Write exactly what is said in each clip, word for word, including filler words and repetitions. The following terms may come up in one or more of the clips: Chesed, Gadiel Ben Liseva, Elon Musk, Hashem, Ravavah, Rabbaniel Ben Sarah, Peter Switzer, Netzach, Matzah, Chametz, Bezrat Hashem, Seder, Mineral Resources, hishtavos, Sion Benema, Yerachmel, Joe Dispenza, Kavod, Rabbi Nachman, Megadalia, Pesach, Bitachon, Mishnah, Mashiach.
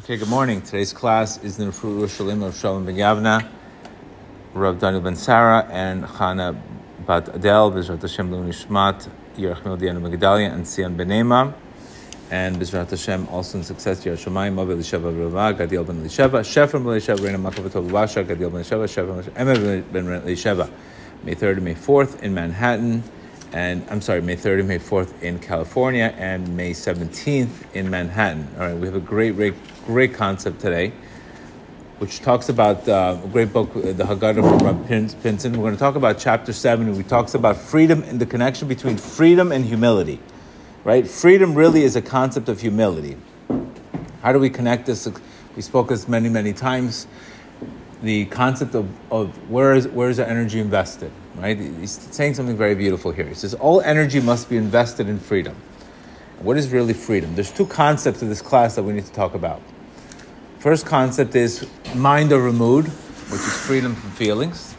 Okay, good morning. Today's class is the Neferu of Shalom Ben Yavna, Rabbaniel Ben Sarah, and Chana Bat Adel, Bezrat Hashem, Lunishmat, Yerachmel, Dianu, Megadalia, and Sion Benema, and Bezrat Hashem, also in success, Yerachamayim, Mavel Sheva, Ravavah, Gadiel Ben Liseva, Shephem Bele Reina Raina Makavatol Vashah, Gadiel Ben Liseva, Shephem Emma Ben Liseva, May third and May fourth in Manhattan, and I'm sorry, May third and May fourth in California, and May seventeenth in Manhattan. All right, we have a great, great, great concept today, which talks about uh, a great book, the Haggadah from Rabbi Pinson. We're going to talk about chapter seven, which talks about freedom and the connection between freedom and humility, right? Freedom really is a concept of humility. How do we connect this? We spoke this many, many times. The concept of, of where is where is our energy invested, right? He's saying something very beautiful here. He says, all energy must be invested in freedom. What is really freedom? There's two concepts of this class that we need to talk about. First concept is mind over mood, which is freedom from feelings.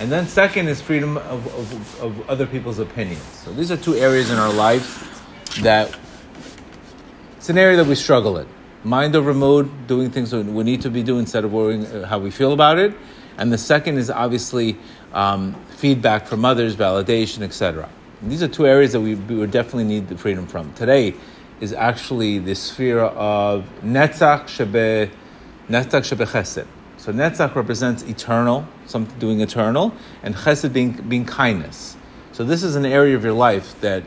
And then second is freedom of, of, of other people's opinions. So these are two areas in our life that it's an area that we struggle in. Mind over mood, doing things that we need to be doing instead of worrying how we feel about it. And the second is obviously um, feedback from others, validation, et cetera. These are two areas that we, we would definitely need the freedom from. Today is actually the sphere of Netzach Shebe Netzach Shebe Chesed. So Netzach represents eternal, something doing eternal, and Chesed being being kindness. So this is an area of your life that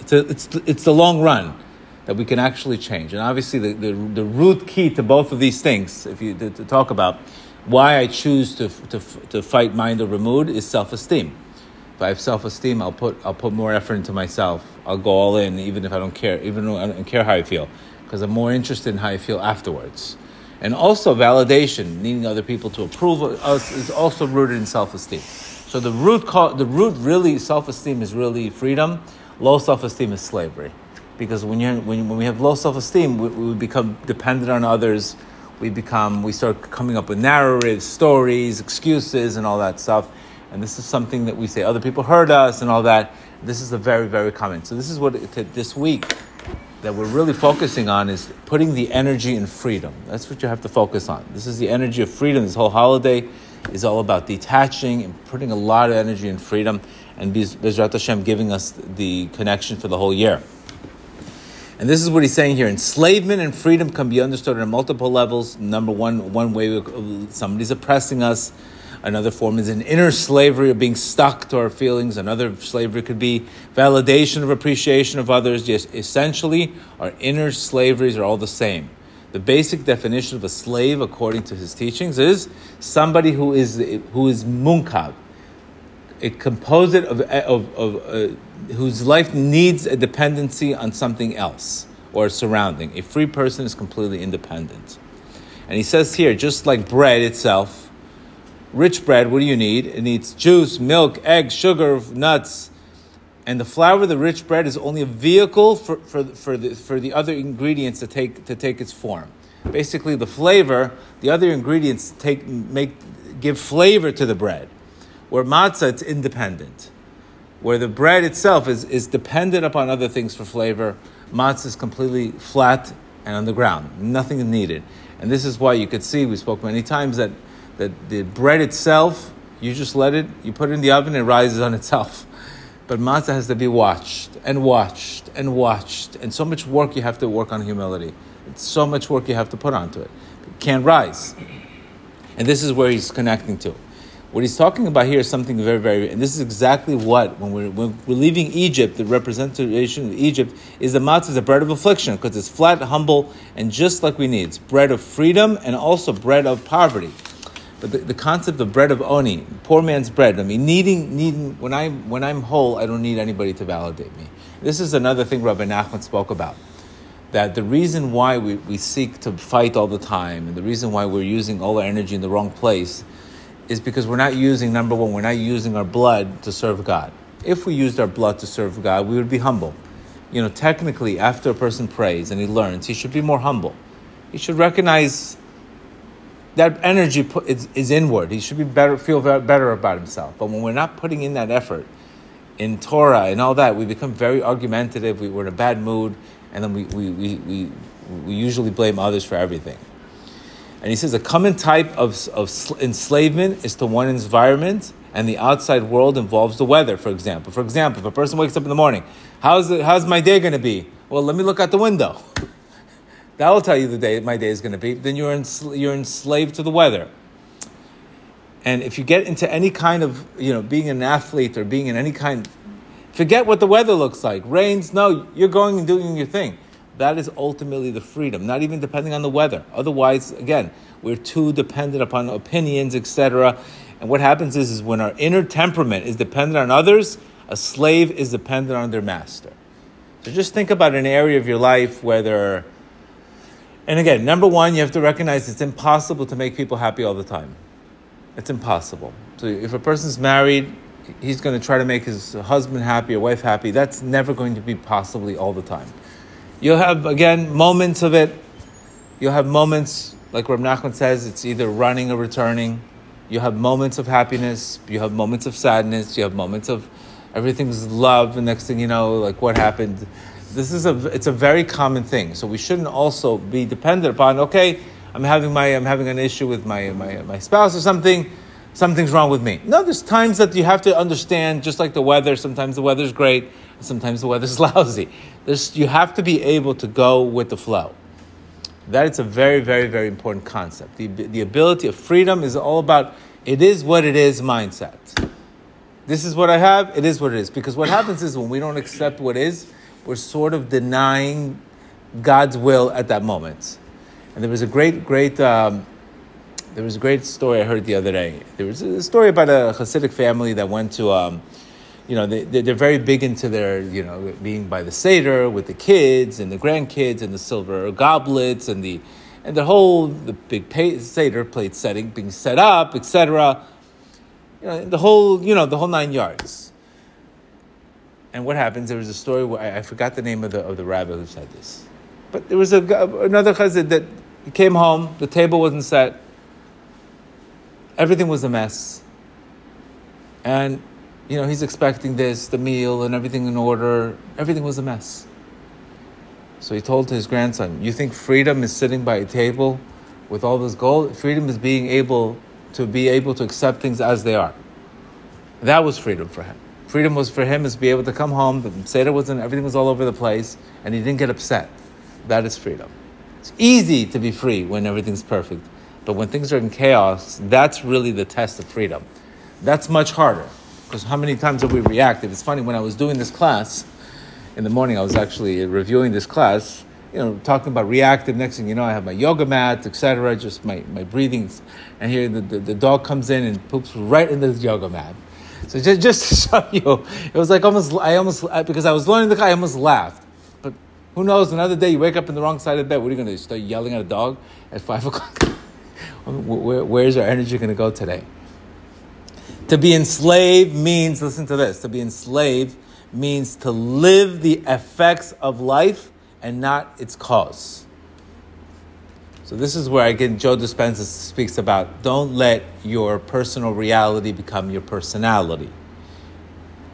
it's a, it's it's the long run that we can actually change. And obviously the, the, the root key to both of these things, if you to, to talk about why I choose to, to to fight mind over mood, is self-esteem. If I have self-esteem, I'll put I'll put more effort into myself. I'll go all in, even if I don't care, even though I don't care how I feel, because I'm more interested in how I feel afterwards. And also validation, needing other people to approve of us, is also rooted in self-esteem. So the root co- the root really, self-esteem is really freedom. Low self-esteem is slavery. Because when you when when we have low self-esteem, we, we become dependent on others. We become we start coming up with narratives, stories, excuses, and all that stuff. And this is something that we say other people hurt us and all that. This is a very very common. So this is what this week that we're really focusing on is putting the energy in freedom. That's what you have to focus on. This is the energy of freedom. This whole holiday is all about detaching and putting a lot of energy in freedom. And Bezrat Hashem giving us the connection for the whole year. And this is what he's saying here. Enslavement and freedom can be understood on multiple levels. Number one, one way somebody's oppressing us. Another form is an inner slavery of being stuck to our feelings. Another slavery could be validation of appreciation of others. Just essentially, our inner slaveries are all the same. The basic definition of a slave, according to his teachings, is somebody who is who is munkav, a composite of of, of uh, whose life needs a dependency on something else or a surrounding. A free person is completely independent. And he says here, just like bread itself, rich bread, what do you need? It needs juice, milk, eggs, sugar, nuts. And the flour of the rich bread is only a vehicle for, for, for, the, for the other ingredients to take to take its form. Basically, the flavor, the other ingredients take make give flavor to the bread. Where matzah, it's independent. Where the bread itself is, is dependent upon other things for flavor, matzah is completely flat and on the ground. Nothing is needed. And this is why you could see, we spoke many times, that, that the bread itself, you just let it, you put it in the oven, it rises on itself. But matzah has to be watched and watched and watched. And so much work you have to work on humility. It's so much work you have to put onto it. It can't rise. And this is where he's connecting to. What he's talking about here is something very, very... And this is exactly what, when we're, when we're leaving Egypt, the representation of Egypt is the matzah is a bread of affliction because it's flat, humble, and just like we need. It's bread of freedom and also bread of poverty. But the, the concept of bread of oni, poor man's bread, I mean, needing... needing when, I, when I'm whole, I don't need anybody to validate me. This is another thing Rabbi Nachman spoke about, that the reason why we, we seek to fight all the time and the reason why we're using all our energy in the wrong place is because we're not using, number one, we're not using our blood to serve God. If we used our blood to serve God, we would be humble. You know, technically, after a person prays and he learns, he should be more humble. He should recognize that energy is, is inward. He should be better, feel better about himself. But when we're not putting in that effort in Torah and all that, we become very argumentative, we, we're in a bad mood, and then we we we we, We usually blame others for everything. And he says a common type of, of enslavement is to one environment, and the outside world involves the weather, for example. For example, if a person wakes up in the morning, how's it, how's my day going to be? Well, let me look out the window. That will tell you the day my day is going to be. Then you're ensl- you're enslaved to the weather. And if you get into any kind of, you know, being an athlete or being in any kind, forget what the weather looks like. Rain, snow, you're going and doing your thing. That is ultimately the freedom, not even depending on the weather. Otherwise, again, we're too dependent upon opinions, et cetera. And what happens is, is when our inner temperament is dependent on others, a slave is dependent on their master. So just think about an area of your life where there. And again, number one, you have to recognize it's impossible to make people happy all the time. It's impossible. So if a person's married, he's going to try to make his husband happy or wife happy. That's never going to be possibly all the time. You'll have, again, moments of it. You'll have moments, like Rabbi Nachman says, it's either running or returning. You have moments of happiness. You have moments of sadness. You have moments of everything's love. And next thing you know, like what happened. This is a, it's a very common thing. So we shouldn't also be dependent upon, okay, I'm having my, I'm having an issue with my, my, my spouse or something. Something's wrong with me. No, there's times that you have to understand, just like the weather, sometimes the weather's great, and sometimes the weather's lousy. There's, you have to be able to go with the flow. That is a very, very, very important concept. The, the ability of freedom is all about, it is what it is mindset. This is what I have, it is what it is. Because what happens is when we don't accept what is, we're sort of denying God's will at that moment. And there was a great, great... Um, There was a great story I heard the other day. There was a story about a Hasidic family that went to, um, you know, they, they're very big into their, you know, being by the Seder with the kids and the grandkids and the silver goblets and the and the whole, the big pay, Seder plate setting being set up, et cetera. You know, the whole, you know, the whole nine yards. And what happens, there was a story where, I, I forgot the name of the of the rabbi who said this. But there was a, another Chesed that came home, the table wasn't set. Everything was a mess. And, you know, he's expecting this, the meal and everything in order. Everything was a mess. So he told his grandson, you think freedom is sitting by a table with all this gold? Freedom is being able to be able to accept things as they are. That was freedom for him. Freedom was for him is to be able to come home. The Seder wasn't, everything was all over the place. And he didn't get upset. That is freedom. It's easy to be free when everything's perfect. But when things are in chaos, that's really the test of freedom. That's much harder. Because how many times have we reacted? It's funny, when I was doing this class, in the morning I was actually reviewing this class, you know, talking about reactive. Next thing you know, I have my yoga mat, et cetera, just my, my breathing. And here the, the, the dog comes in and poops right in the yoga mat. So just, just to show you, it was like almost, I almost, because I was learning the guy, I almost laughed. But who knows, another day you wake up in the wrong side of bed, what are you going to do, start yelling at a dog at five o'clock? Where, where's our energy going to go today? To be enslaved means, listen to this, to be enslaved means to live the effects of life and not its cause. So this is where, again, Joe Dispenza speaks about, don't let your personal reality become your personality.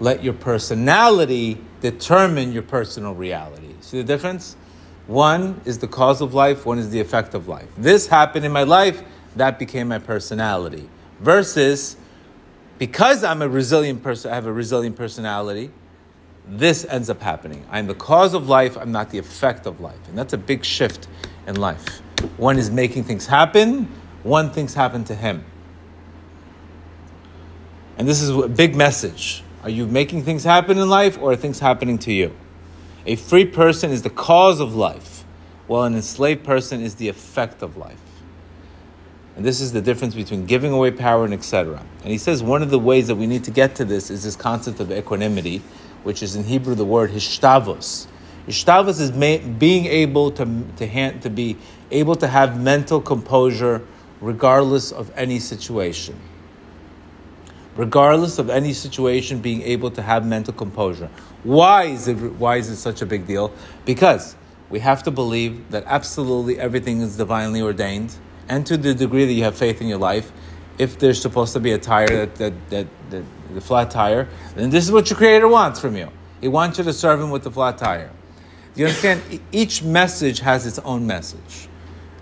Let your personality determine your personal reality. See the difference? One is the cause of life, one is the effect of life. This happened in my life, that became my personality. Versus, because I'm a resilient person, I have a resilient personality, this ends up happening. I'm the cause of life, I'm not the effect of life. And that's a big shift in life. One is making things happen, one thinks happen to him. And this is a big message. Are you making things happen in life, or are things happening to you? A free person is the cause of life, while an enslaved person is the effect of life. And this is the difference between giving away power and et cetera. And he says one of the ways that we need to get to this is this concept of equanimity, which is in Hebrew the word hishtavos. Hishtavos is ma- being able to to, hand, to be able to have mental composure regardless of any situation. Regardless of any situation, being able to have mental composure. Why is it, why is it such a big deal? Because we have to believe that absolutely everything is divinely ordained, and to the degree that you have faith in your life, if there's supposed to be a tire, that, that, that, that the flat tire, then this is what your Creator wants from you. He wants you to serve Him with the flat tire. You understand? Each message has its own message.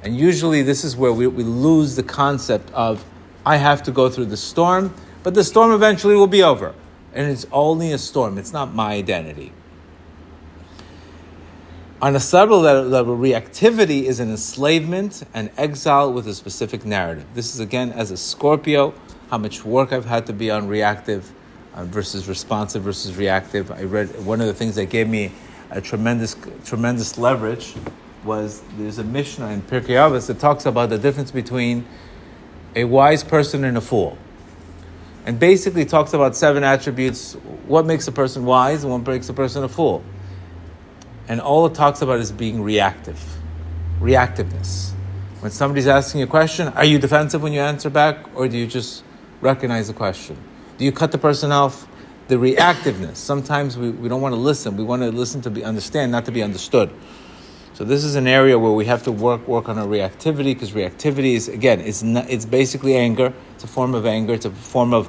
And usually this is where we, we lose the concept of, I have to go through the storm, but the storm eventually will be over. And it's only a storm. It's not my identity. On a subtle level, reactivity is an enslavement and exile with a specific narrative. This is, again, as a Scorpio, how much work I've had to be on reactive uh, versus responsive versus reactive. I read one of the things that gave me a tremendous tremendous leverage was there's a Mishnah in Pirkei Avis that talks about the difference between a wise person and a fool. And basically talks about seven attributes, what makes a person wise and what makes a person a fool. And all it talks about is being reactive, reactiveness. When somebody's asking a question, are you defensive when you answer back, or do you just recognize the question? Do you cut the person off? The reactiveness. Sometimes we, we don't want to listen. We want to listen to be understand, not to be understood. So this is an area where we have to work work on our reactivity, because reactivity is, again, it's not, it's basically anger. It's a form of anger. It's a form of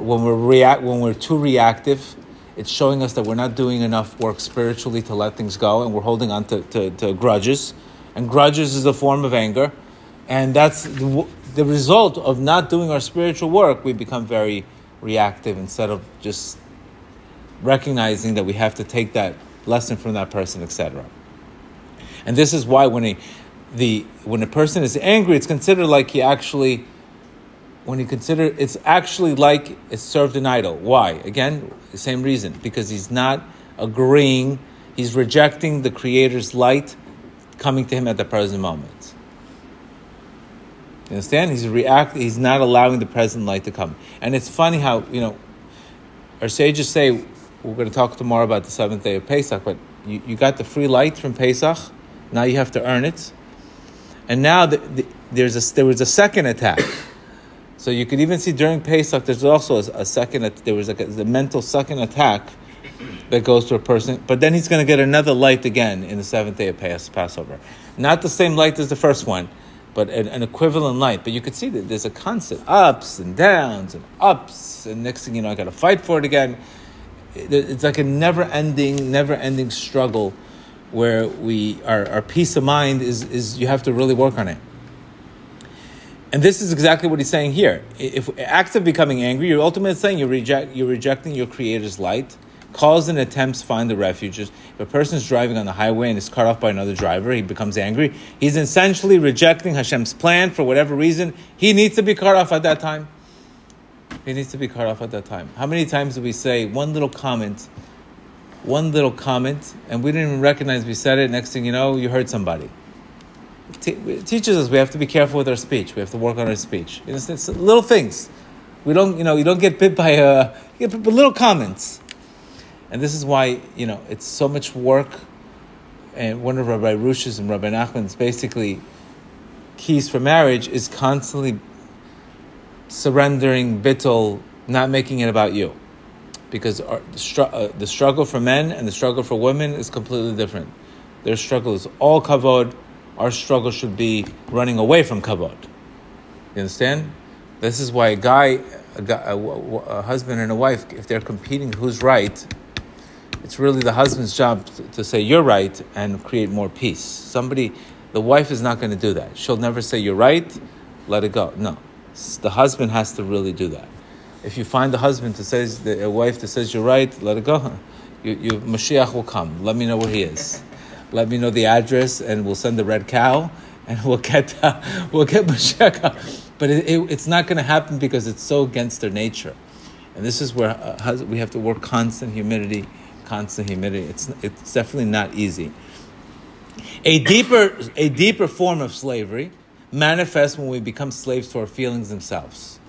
when we're react when we're too reactive. It's showing us that we're not doing enough work spiritually to let things go, and we're holding on to, to, to grudges. And grudges is a form of anger. And that's the, the result of not doing our spiritual work. We become very reactive instead of just recognizing that we have to take that lesson from that person, et cetera. And this is why when a, the, when a person is angry, it's considered like he actually... When you consider, it's actually like it served an idol. Why? Again, the same reason. Because he's not agreeing, he's rejecting the Creator's light coming to him at the present moment. You understand? He's react. He's not allowing the present light to come. And it's funny how, you know, our sages say, we're going to talk tomorrow about the seventh day of Pesach, but you, you got the free light from Pesach, now you have to earn it. And now the, the, there's a, there was a second attack. So you could even see during Pesach, there's also a, a second, there was like a the mental second attack that goes to a person, but then he's going to get another light again in the seventh day of Pas- Passover. Not the same light as the first one, but an, an equivalent light. But you could see that there's a constant ups and downs and ups, and next thing you know, I got to fight for it again. It, it's like a never-ending, never-ending struggle where we our, our peace of mind is is you have to really work on it. And this is exactly what he's saying here. If acts of becoming angry, you're ultimately saying you reject, you're rejecting your Creator's light. Calls and attempts find the refuges. If a person is driving on the highway and is cut off by another driver, he becomes angry. He's essentially rejecting Hashem's plan for whatever reason. He needs to be cut off at that time. He needs to be cut off at that time. How many times do we say one little comment, one little comment, and we didn't even recognize we said it. Next thing you know, you hurt somebody. It teaches us we have to be careful with our speech. We have to work on our speech. It's, it's little things. We don't, you know, you don't get bit by a you get bit by little comments. And this is why, you know, it's so much work. And one of Rabbi Rush's and Rabbi Nachman's basically keys for marriage is constantly surrendering bittul, not making it about you, because our, the, str- uh, the struggle for men and the struggle for women is completely different. Their struggle is all kavod. Our struggle should be running away from kavod. You understand? This is why a guy, a, guy, a, a husband and a wife, if they're competing who's right, it's really the husband's job to, to say you're right and create more peace. Somebody, the wife is not going to do that. She'll never say you're right, let it go. No, the husband has to really do that. If you find a husband that says, a wife that says you're right, let it go. You, you, Mashiach will come. Let me know where he is. Let me know the address, and we'll send the red cow, and we'll get uh, we'll get Mashiach. But it, it, it's not going to happen because it's so against their nature. And this is where uh, we have to work constant humility, constant humility. It's it's definitely not easy. A deeper a deeper form of slavery manifests when we become slaves to our feelings themselves.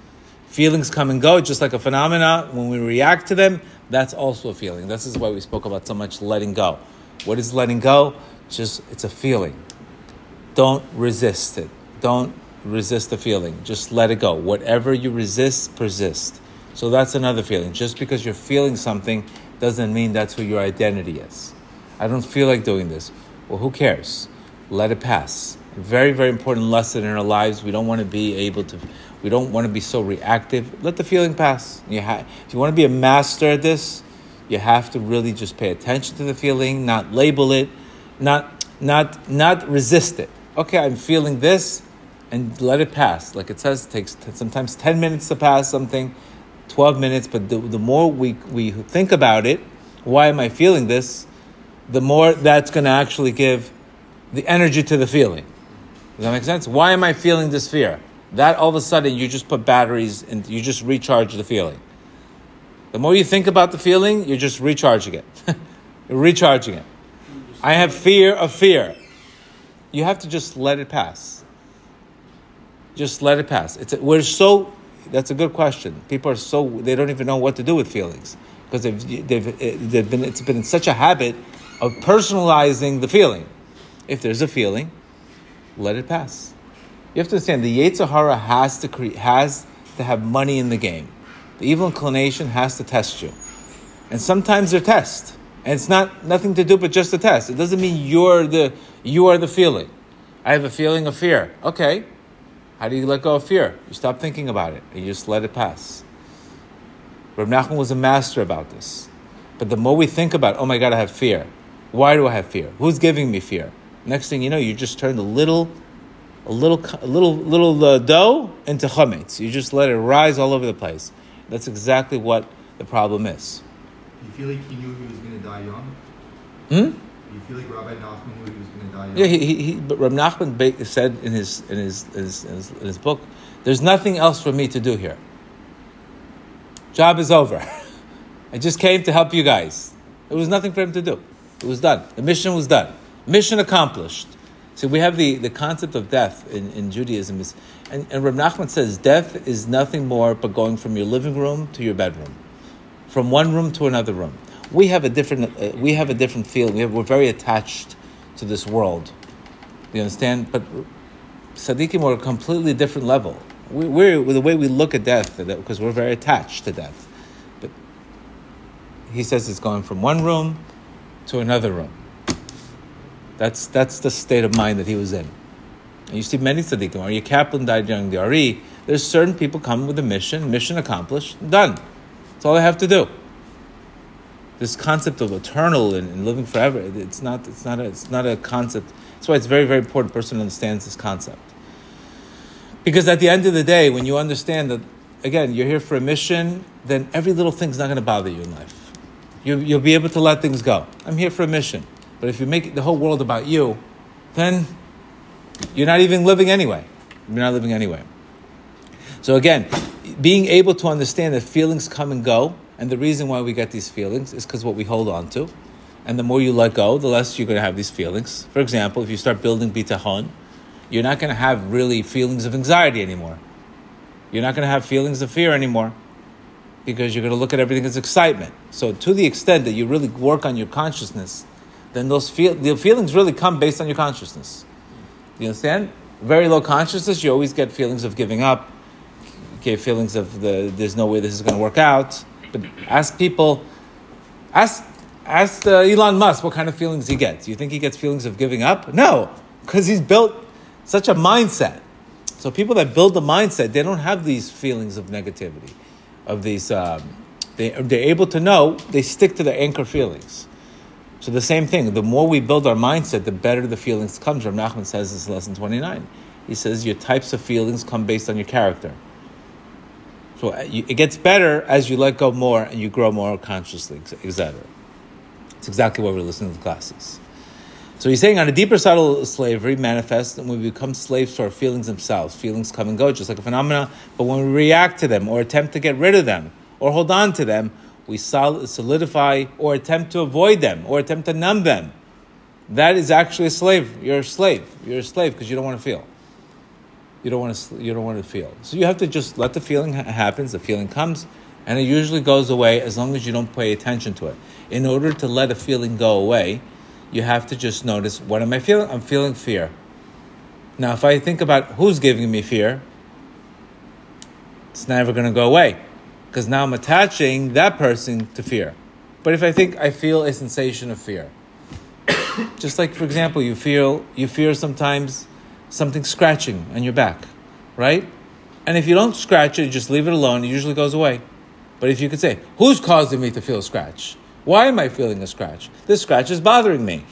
Feelings come and go, just like a phenomena. When we react to them, that's also a feeling. This is why we spoke about so much letting go. What is letting go? Just, it's a feeling. Don't resist it. Don't resist the feeling. Just let it go. Whatever you resist, persist. So that's another feeling. Just because you're feeling something doesn't mean that's who your identity is. I don't feel like doing this. Well, who cares? Let it pass. A very, very important lesson in our lives. We don't want to be able to, we don't want to be so reactive. Let the feeling pass. You ha- if you want to be a master at this, you have to really just pay attention to the feeling, not label it, not not not resist it. Okay, I'm feeling this, and let it pass. Like it says, it takes t- sometimes ten minutes to pass something, twelve minutes. But the, the more we we think about it, why am I feeling this? The more that's going to actually give the energy to the feeling. Does that make sense? Why am I feeling this fear? That all of a sudden you just put batteries and you just recharge the feeling. The more you think about the feeling, you're just recharging it. You're recharging it. I have fear of fear. You have to just let it pass. Just let it pass. It's a, we're so. That's a good question. People are so they don't even know what to do with feelings because they've they've they've been it's been such a habit of personalizing the feeling. If there's a feeling, let it pass. You have to understand the Yetzirah has to create, has to have money in the game. The evil inclination has to test you, and sometimes they're test, and it's not nothing to do but just a test. It doesn't mean you're the you are the feeling. I have a feeling of fear. Okay, how do you let go of fear? You stop thinking about it and you just let it pass. Rabbi Nachman was a master about this, but the more we think about, oh my God, I have fear. Why do I have fear? Who's giving me fear? Next thing you know, you just turned a little, a little, a little, little uh, dough into chametz. You just let it rise all over the place. That's exactly what the problem is. Do you feel like he knew he was going to die young? Hmm? Do you feel like Rabbi Nachman knew he was going to die young? Yeah, he, he, he but Rabbi Nachman said in his in his, in his in his in his book, "There's nothing else for me to do here. Job is over. I just came to help you guys. There was nothing for him to do. It was done. The mission was done. Mission accomplished." See, we have the, the concept of death in, in Judaism. Is, and, and Rabbi Nachman says death is nothing more but going from your living room to your bedroom, from one room to another room. We have a different uh, we have a different feeling. We have, we're very attached to this world. You understand? But Sadiqim are a completely different level. We, we're the way we look at death because we're very attached to death. But he says it's going from one room to another room. That's that's the state of mind that he was in. And you see many tzaddikim. Aryeh Kaplan died young, the Ari. There's certain people come with a mission, mission accomplished, done. That's all they have to do. This concept of eternal and, and living forever, it's not it's not a, it's not a concept. That's why it's very, very important a person understands this concept. Because at the end of the day, when you understand that, again, you're here for a mission, then every little thing's not going to bother you in life. You, you'll be able to let things go. I'm here for a mission. But if you make the whole world about you, then you're not even living anyway. You're not living anyway. So again, being able to understand that feelings come and go, and the reason why we get these feelings is because what we hold on to. And the more you let go, the less you're going to have these feelings. For example, if you start building bitachon, you're not going to have really feelings of anxiety anymore. You're not going to have feelings of fear anymore. Because you're going to look at everything as excitement. So to the extent that you really work on your consciousness, then those feel, the feelings really come based on your consciousness. Do you understand? Very low consciousness, you always get feelings of giving up, get feelings of the there's no way this is going to work out. But ask people, ask ask uh, Elon Musk what kind of feelings he gets. Do you think he gets feelings of giving up? No, because he's built such a mindset. So people that build the mindset, they don't have these feelings of negativity, of these. Um, they they're able to know they stick to their anchor feelings. So the same thing, the more we build our mindset, the better the feelings come. Rabbi Nachman says this in Lesson twenty-nine. He says your types of feelings come based on your character. So it gets better as you let go more and you grow more consciously, et cetera. It's exactly why we're listening to the classes. So he's saying on a deeper side of slavery manifests when we become slaves to our feelings themselves. Feelings come and go, just like a phenomena. But when we react to them or attempt to get rid of them or hold on to them, we solidify or attempt to avoid them or attempt to numb them. That is actually a slave. You're a slave. You're a slave because you don't want to feel. You don't want to. You don't want to feel. So you have to just let the feeling ha- happens. The feeling comes, and it usually goes away as long as you don't pay attention to it. In order to let a feeling go away, you have to just notice, what am I feeling? I'm feeling fear. Now, if I think about who's giving me fear, it's never going to go away. Because now I'm attaching that person to fear. But if I think I feel a sensation of fear, just like, for example, you feel you fear sometimes something scratching on your back, right? And if you don't scratch it, you just leave it alone, it usually goes away. But if you could say, who's causing me to feel a scratch? Why am I feeling a scratch? This scratch is bothering me.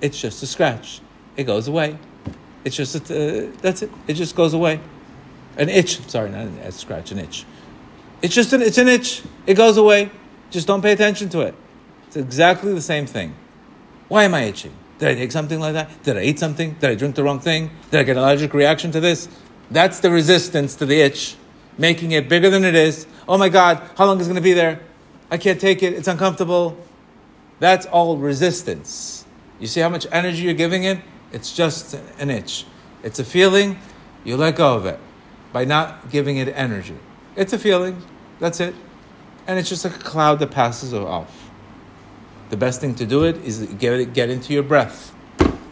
it's just a scratch. It goes away. It's just, a, uh, that's it. It just goes away. An itch. Sorry, not a scratch, an itch. It's just an, it's an itch. It goes away. Just don't pay attention to it. It's exactly the same thing. Why am I itching? Did I take something like that? Did I eat something? Did I drink the wrong thing? Did I get an allergic reaction to this? That's the resistance to the itch, making it bigger than it is. Oh my God, how long is it going to be there? I can't take it. It's uncomfortable. That's all resistance. You see how much energy you're giving it? It's just an itch. It's a feeling. You let go of it by not giving it energy. It's a feeling. That's it. And it's just like a cloud that passes off. The best thing to do it is get it, get into your breath.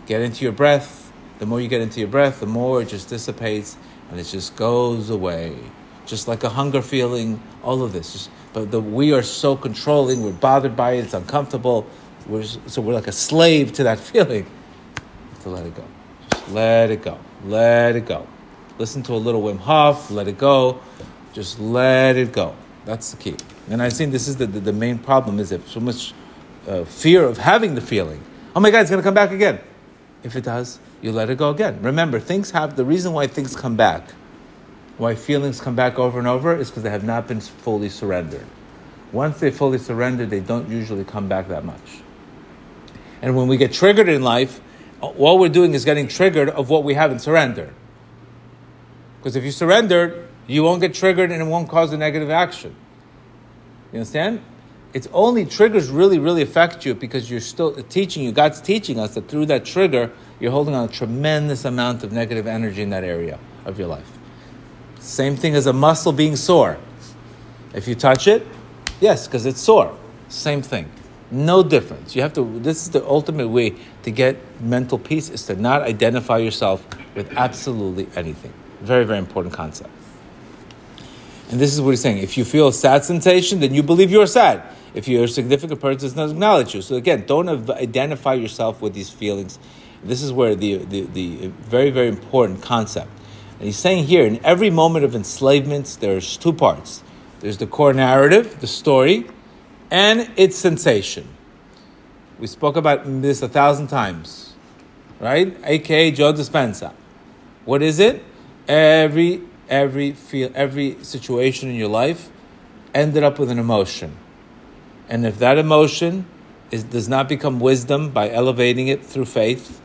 Get into your breath. The more you get into your breath, the more it just dissipates and it just goes away. Just like a hunger feeling, all of this. Just, but the, we are so controlling. We're bothered by it. It's uncomfortable. We're, so we're like a slave to that feeling. To let it go. Just let it go. Let it go. Listen to a little Wim Hof. Let it go. Just let it go. That's the key. And I've seen this is the, the, the main problem is that so much uh, fear of having the feeling. Oh my God, it's going to come back again. If it does, you let it go again. Remember, things have, the reason why things come back, why feelings come back over and over is because they have not been fully surrendered. Once they fully surrender, they don't usually come back that much. And when we get triggered in life, all we're doing is getting triggered of what we haven't surrendered. Because if you surrendered, you won't get triggered and it won't cause a negative action. You understand? It's only triggers really, really affect you because you're still teaching you. God's teaching us that through that trigger, you're holding on a tremendous amount of negative energy in that area of your life. Same thing as a muscle being sore. If you touch it, yes, because it's sore. Same thing. No difference. You have to, this is the ultimate way to get mental peace, is to not identify yourself with absolutely anything. Very, very important concept. And this is what he's saying. If you feel a sad sensation, then you believe you're sad. If your significant person does not acknowledge you. So again, don't identify yourself with these feelings. This is where the, the, the very, very important concept. And he's saying here, in every moment of enslavement, there's two parts. There's the core narrative, the story, and its sensation. We spoke about this a thousand times, right? A K A Joe Dispenza. What is it? Every every feel, every situation in your life ended up with an emotion, and if that emotion is does not become wisdom by elevating it through faith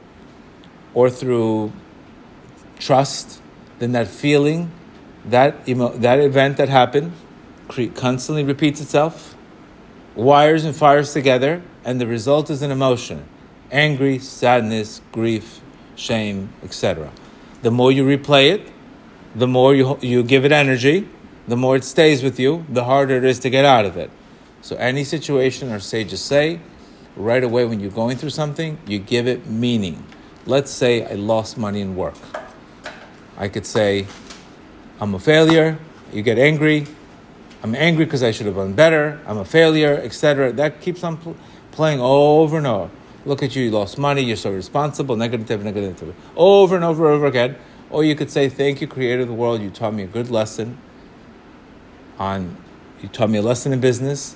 or through trust, then that feeling, that emo, that event that happened, cre- constantly repeats itself. Wires and fires together, and the result is an emotion. Angry, sadness, grief, shame, et cetera. The more you replay it, the more you you give it energy, the more it stays with you, the harder it is to get out of it. So any situation, our sages say, right away when you're going through something, you give it meaning. Let's say I lost money in work. I could say, I'm a failure, you get angry, I'm angry because I should have done better. I'm a failure, et cetera. That keeps on pl- playing over and over. Look at you, you lost money, you're so responsible, negative, negative. Over and over and over again. Or you could say, thank you, Creator of the world. You taught me a good lesson. On, you taught me a lesson in business.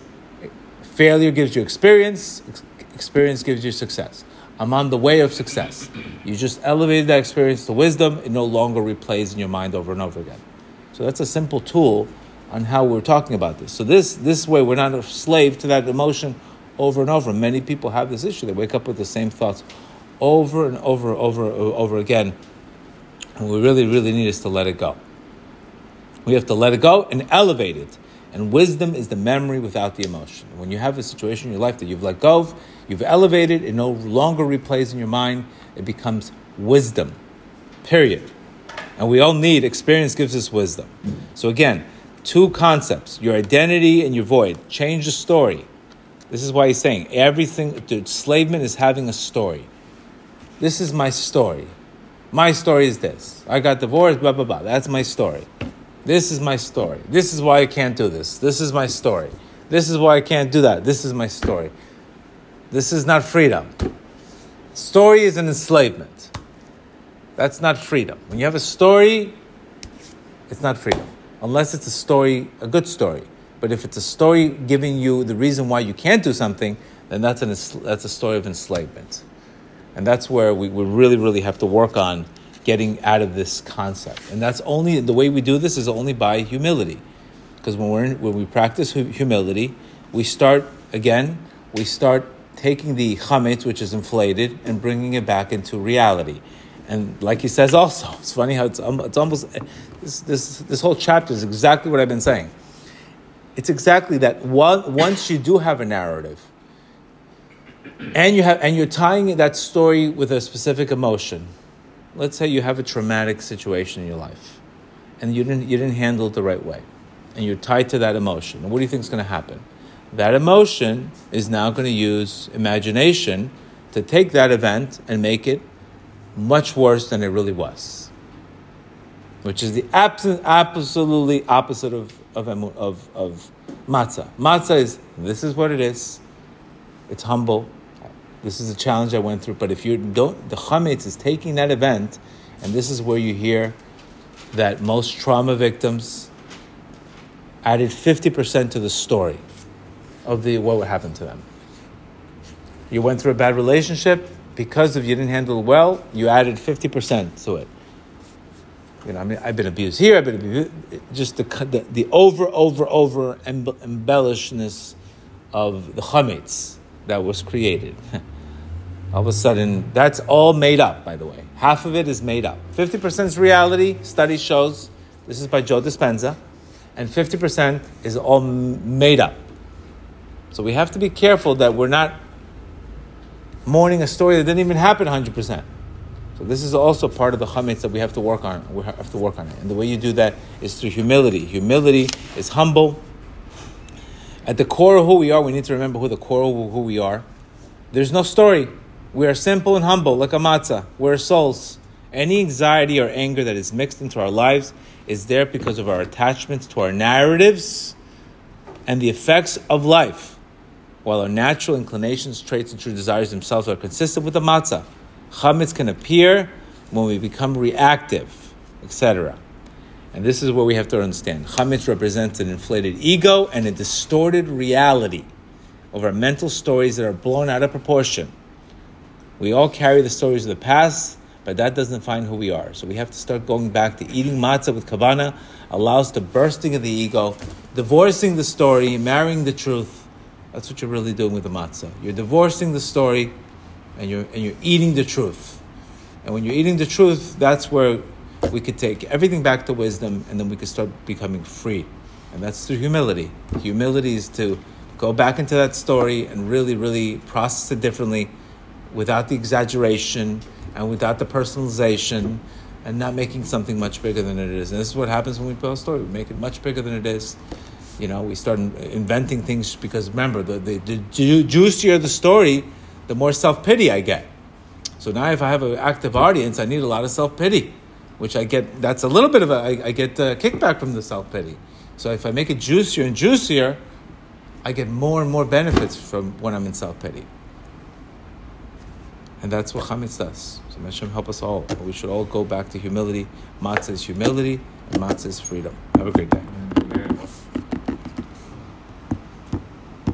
Failure gives you experience. Ex- experience gives you success. I'm on the way of success. You just elevated that experience to wisdom. It no longer replays in your mind over and over again. So that's a simple tool on how we're talking about this. So this this way, we're not a slave to that emotion over and over. Many people have this issue. They wake up with the same thoughts over and over and over, over again. And we really, really need is to let it go. We have to let it go and elevate it. And wisdom is the memory without the emotion. When you have a situation in your life that you've let go of, you've elevated, it no longer replays in your mind. It becomes wisdom, period. And we all need, experience gives us wisdom. So again, two concepts, your identity and your void. Change the story. This is why he's saying everything, the enslavement is having a story. This is my story. My story is this. I got divorced, blah, blah, blah. That's my story. This is my story. This is why I can't do this. This is my story. This is why I can't do that. This is my story. This is not freedom. Story is an enslavement. That's not freedom. When you have a story, it's not freedom. Unless it's a story, a good story. But if it's a story giving you the reason why you can't do something, then that's, an, that's a story of enslavement. And that's where we, we really, really have to work on getting out of this concept. And that's only, the way we do this is only by humility. Because when we're in, when we practice humility, we start, again, we start taking the chametz, which is inflated, and bringing it back into reality. And like he says also, it's funny how it's, it's almost, this, this this whole chapter is exactly what I've been saying. It's exactly that. One, once you do have a narrative, and you have, and you're tying that story with a specific emotion. Let's say you have a traumatic situation in your life, and you didn't you didn't handle it the right way, and you're tied to that emotion. And what do you think is going to happen? That emotion is now going to use imagination to take that event and make it much worse than it really was, which is the absent, absolutely opposite of of of, of matzah. Matzah is, this is what it is. It's humble. This is a challenge I went through. But if you don't, the chametz is taking that event, and this is where you hear that most trauma victims added fifty percent to the story of the what would happen to them. You went through a bad relationship. Because if you didn't handle it well, you added fifty percent to it. You know, I mean, I've been abused here. I've been abused. Just the the, the over, over, over embellishedness of the chametz that was created. All of a sudden, that's all made up, by the way. Half of it is made up. fifty percent is reality. Study shows, this is by Joe Dispenza, and fifty percent is all made up. So we have to be careful that we're not mourning a story that didn't even happen one hundred percent. So this is also part of the chametz that we have to work on. We have to work on it. And the way you do that is through humility. Humility is humble. At the core of who we are, we need to remember who the core of who we are. There's no story. We are simple and humble, like a matzah. We're souls. Any anxiety or anger that is mixed into our lives is there because of our attachments to our narratives and the effects of life. While our natural inclinations, traits, and true desires themselves are consistent with the matzah, chametz can appear when we become reactive, et cetera. And this is what we have to understand. Chametz represents an inflated ego and a distorted reality of our mental stories that are blown out of proportion. We all carry the stories of the past, but that doesn't define who we are. So we have to start going back to eating matzah with kavanah, allows the bursting of the ego, divorcing the story, marrying the truth. That's what you're really doing with the matzah. You're divorcing the story, and you're and you're eating the truth. And when you're eating the truth, that's where we could take everything back to wisdom, and then we could start becoming free. And that's through humility. Humility is to go back into that story and really, really process it differently, without the exaggeration and without the personalization, and not making something much bigger than it is. And this is what happens when we tell a story. We make it much bigger than it is. You know, we start inventing things because, remember, the, the, the ju- juicier the story, the more self-pity I get. So now if I have an active audience, I need a lot of self-pity, which I get, that's a little bit of a, I, I get a kickback from the self-pity. So if I make it juicier and juicier, I get more and more benefits from when I'm in self-pity. And that's what chametz does. So Hashem help us all. We should all go back to humility. Matzah is humility, and matzah is freedom. Have a great day.